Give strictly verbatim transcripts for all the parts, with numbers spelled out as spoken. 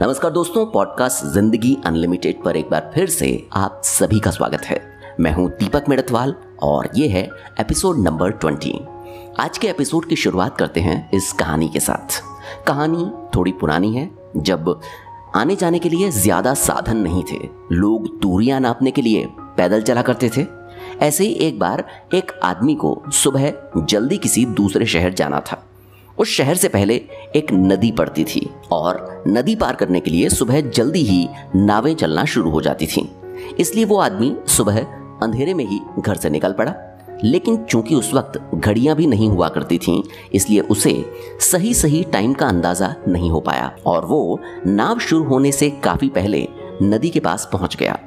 नमस्कार दोस्तों, पॉडकास्ट जिंदगी अनलिमिटेड पर एक बार फिर से आप सभी का स्वागत है। मैं हूं दीपक मेड़तवाल और ये है एपिसोड नंबर बीस। आज के एपिसोड की शुरुआत करते हैं इस कहानी के साथ। कहानी थोड़ी पुरानी है, जब आने जाने के लिए ज़्यादा साधन नहीं थे, लोग दूरियां नापने के लिए पैदल चला करते थे। ऐसे ही एक बार एक आदमी को सुबह जल्दी किसी दूसरे शहर जाना था। उस शहर से पहले एक नदी पड़ती थी और नदी पार करने के लिए सुबह जल्दी ही नावें चलना शुरू हो जाती थीं। इसलिए वो आदमी सुबह अंधेरे में ही घर से निकल पड़ा, लेकिन चूंकि उस वक्त घड़ियां भी नहीं हुआ करती थीं, इसलिए उसे सही सही टाइम का अंदाज़ा नहीं हो पाया और वो नाव शुरू होने से काफ़ी पहले नदी के पास पहुंच गया।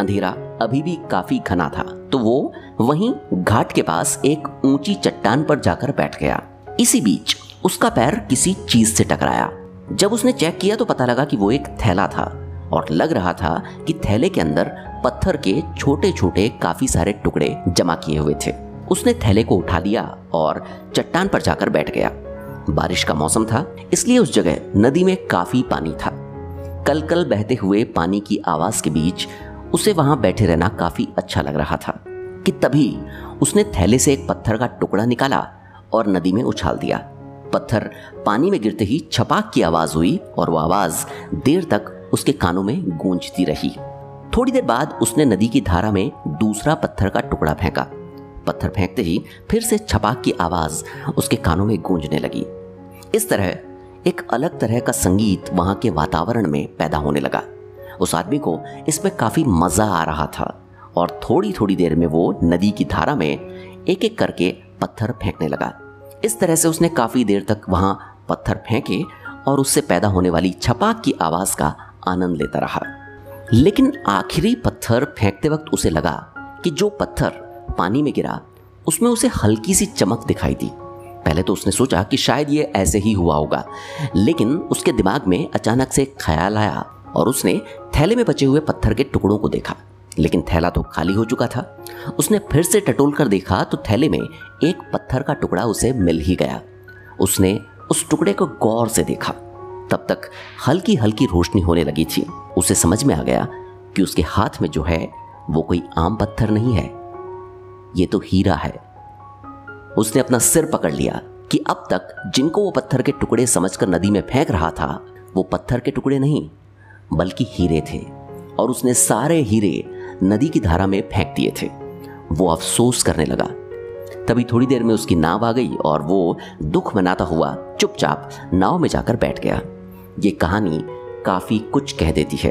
अंधेरा अभी भी काफ़ी घना था, तो वो वहीं घाट के पास एक ऊंची चट्टान पर जाकर बैठ गया। इसी बीच उसका पैर किसी चीज़ से टकराया। जब उसने चेक किया तो पता लगा कि वो एक थैला था और लग रहा था कि थैले के अंदर पत्थर के छोटे छोटे काफ़ी सारे टुकड़े जमा किए हुए थे। उसने थैले को उठा लिया और चट्टान पर जाकर बैठ गया। बारिश का मौसम था, इसलिए उस जगह नदी में काफ़ी पानी था। कल कल बहते हुए पानी की आवाज़ के बीच उसे वहाँ बैठे रहना काफ़ी अच्छा लग रहा था कि तभी उसने थैले से एक पत्थर का टुकड़ा निकाला और नदी में उछाल दिया। पत्थर पानी में गिरते ही छपाक की आवाज़ हुई और वो आवाज़ देर तक उसके कानों में गूंजती रही। थोड़ी देर बाद उसने नदी की धारा में दूसरा पत्थर का टुकड़ा फेंका। पत्थर फेंकते ही फिर से छपाक की आवाज़ उसके कानों में गूंजने लगी। इस तरह एक अलग तरह का संगीत वहाँ के वातावरण में पैदा होने लगा। उस आदमी को इसमें काफ़ी मज़ा आ रहा था और थोड़ी थोड़ी देर में वो नदी की धारा में एक एक करके पत्थर फेंकने लगा। इस तरह से उसने काफ़ी देर तक वहाँ पत्थर फेंके और उससे पैदा होने वाली छपाक की आवाज़ का आनंद लेता रहा। लेकिन आखिरी पत्थर फेंकते वक्त उसे लगा कि जो पत्थर पानी में गिरा उसमें उसे हल्की सी चमक दिखाई दी। पहले तो उसने सोचा कि शायद ये ऐसे ही हुआ होगा, लेकिन उसके दिमाग में अचानक से एक ख्याल आया और उसने थैले में बचे हुए पत्थर के टुकड़ों को देखा, लेकिन थैला तो खाली हो चुका था। उसने फिर से टटोल कर देखा तो थैले में एक पत्थर का टुकड़ा उसे मिल ही गया। उसने उस टुकड़े को गौर से देखा। तब तक हल्की हल्की रोशनी होने लगी थी। उसे समझ में आ गया कि उसके हाथ में जो है वो कोई आम पत्थर नहीं है, ये तो हीरा है। उसने अपना सिर पकड़ लिया कि अब तक जिनको वो पत्थर के टुकड़े समझकर नदी में फेंक रहा था, वो पत्थर के टुकड़े नहीं बल्कि हीरे थे और उसने सारे हीरे नदी की धारा में फेंक दिए थे। वो अफसोस करने लगा। तभी थोड़ी देर में उसकी नाव आ गई और वो दुख मनाता हुआ चुपचाप नाव में जाकर बैठ गया। ये कहानी काफ़ी कुछ कह देती है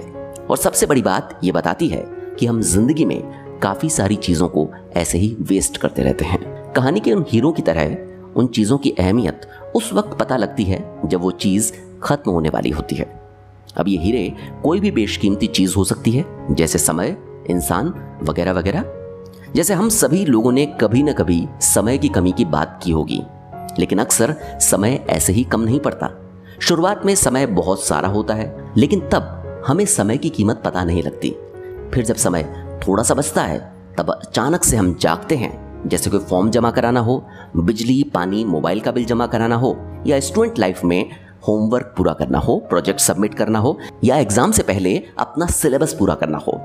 और सबसे बड़ी बात ये बताती है कि हम जिंदगी में काफ़ी सारी चीज़ों को ऐसे ही वेस्ट करते रहते हैं। कहानी के उन हीरों की तरह उन चीज़ों की अहमियत उस वक्त पता लगती है जब वो चीज़ खत्म होने वाली होती है। अब ये हीरे कोई भी बेशकीमती चीज़ हो सकती है, जैसे समय, इंसान वगैरह वगैरह। जैसे हम सभी लोगों ने कभी न कभी समय की कमी की बात की होगी, लेकिन अक्सर समय ऐसे ही कम नहीं पड़ता। शुरुआत में समय बहुत सारा होता है, लेकिन तब हमें समय की कीमत पता नहीं लगती। फिर जब समय थोड़ा सा बचता है, तब अचानक से हम जागते हैं। जैसे कोई फॉर्म जमा कराना हो, बिजली, पानी, मोबाइल का बिल जमा कराना हो, या स्टूडेंट लाइफ में होमवर्क पूरा करना हो, प्रोजेक्ट सबमिट करना हो, या एग्ज़ाम से पहले अपना सिलेबस पूरा करना हो।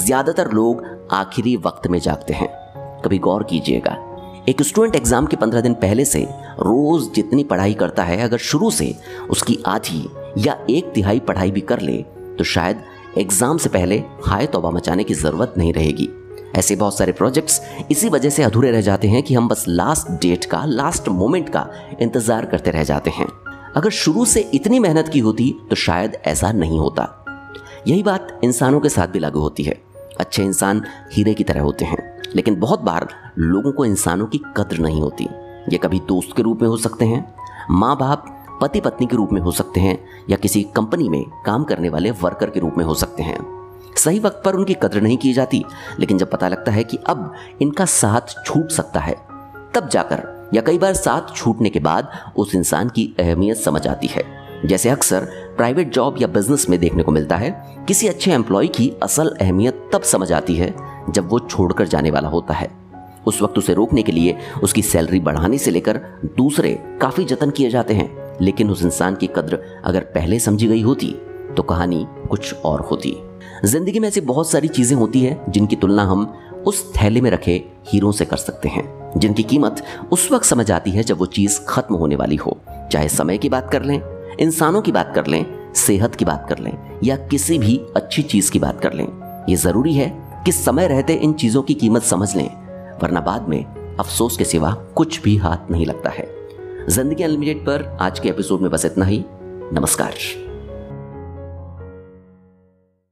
ज़्यादातर लोग आखिरी वक्त में जागते हैं। कभी गौर कीजिएगा, एक स्टूडेंट एग्ज़ाम के पंद्रह दिन पहले से रोज़ जितनी पढ़ाई करता है, अगर शुरू से उसकी आधी या एक तिहाई पढ़ाई भी कर ले तो शायद एग्ज़ाम से पहले हाय तौबा मचाने की ज़रूरत नहीं रहेगी। ऐसे बहुत सारे प्रोजेक्ट्स इसी वजह से अधूरे रह जाते हैं कि हम बस लास्ट डेट का, लास्ट मोमेंट का इंतज़ार करते रह जाते हैं। अगर शुरू से इतनी मेहनत की होती तो शायद ऐसा नहीं होता। यही बात इंसानों के साथ भी लागू होती है। अच्छे इंसान हीरे की तरह होते हैं, लेकिन बहुत बार लोगों को इंसानों की कद्र नहीं होती। ये कभी दोस्त के रूप में हो सकते हैं, माँ बाप, पति पत्नी के रूप में हो सकते हैं, या किसी कंपनी में काम करने वाले वर्कर के रूप में हो सकते हैं। सही वक्त पर उनकी कद्र नहीं की जाती, लेकिन जब पता लगता है कि अब इनका साथ छूट सकता है, तब जाकर, या कई बार साथ छूटने के बाद उस इंसान की अहमियत समझ आती है। जैसे अक्सर प्राइवेट जॉब या बिजनेस में देखने को मिलता है, किसी अच्छे एम्प्लॉय की असल अहमियत तब समझ आती है जब वो छोड़कर जाने वाला होता है। उस वक्त उसे रोकने के लिए उसकी सैलरी बढ़ाने से लेकर दूसरे काफ़ी जतन किए जाते हैं, लेकिन उस इंसान की कद्र अगर पहले समझी गई होती तो कहानी कुछ और होती। जिंदगी में ऐसी बहुत सारी चीजें होती हैं जिनकी तुलना हम उस थैले में रखे हीरों से कर सकते हैं, जिनकी कीमत उस वक्त समझ आती है जब वो चीज़ खत्म होने वाली हो। चाहे समय की बात कर लें, इंसानों की बात कर लें, सेहत की बात कर लें या किसी भी अच्छी चीज़ की बात कर लें, ये ज़रूरी है कि समय रहते इन चीज़ों की कीमत समझ लें, वरना बाद में अफसोस के सिवा कुछ भी हाथ नहीं लगता है। जिंदगी अनलिमिटेड पर आज के एपिसोड में बस इतना ही। नमस्कार।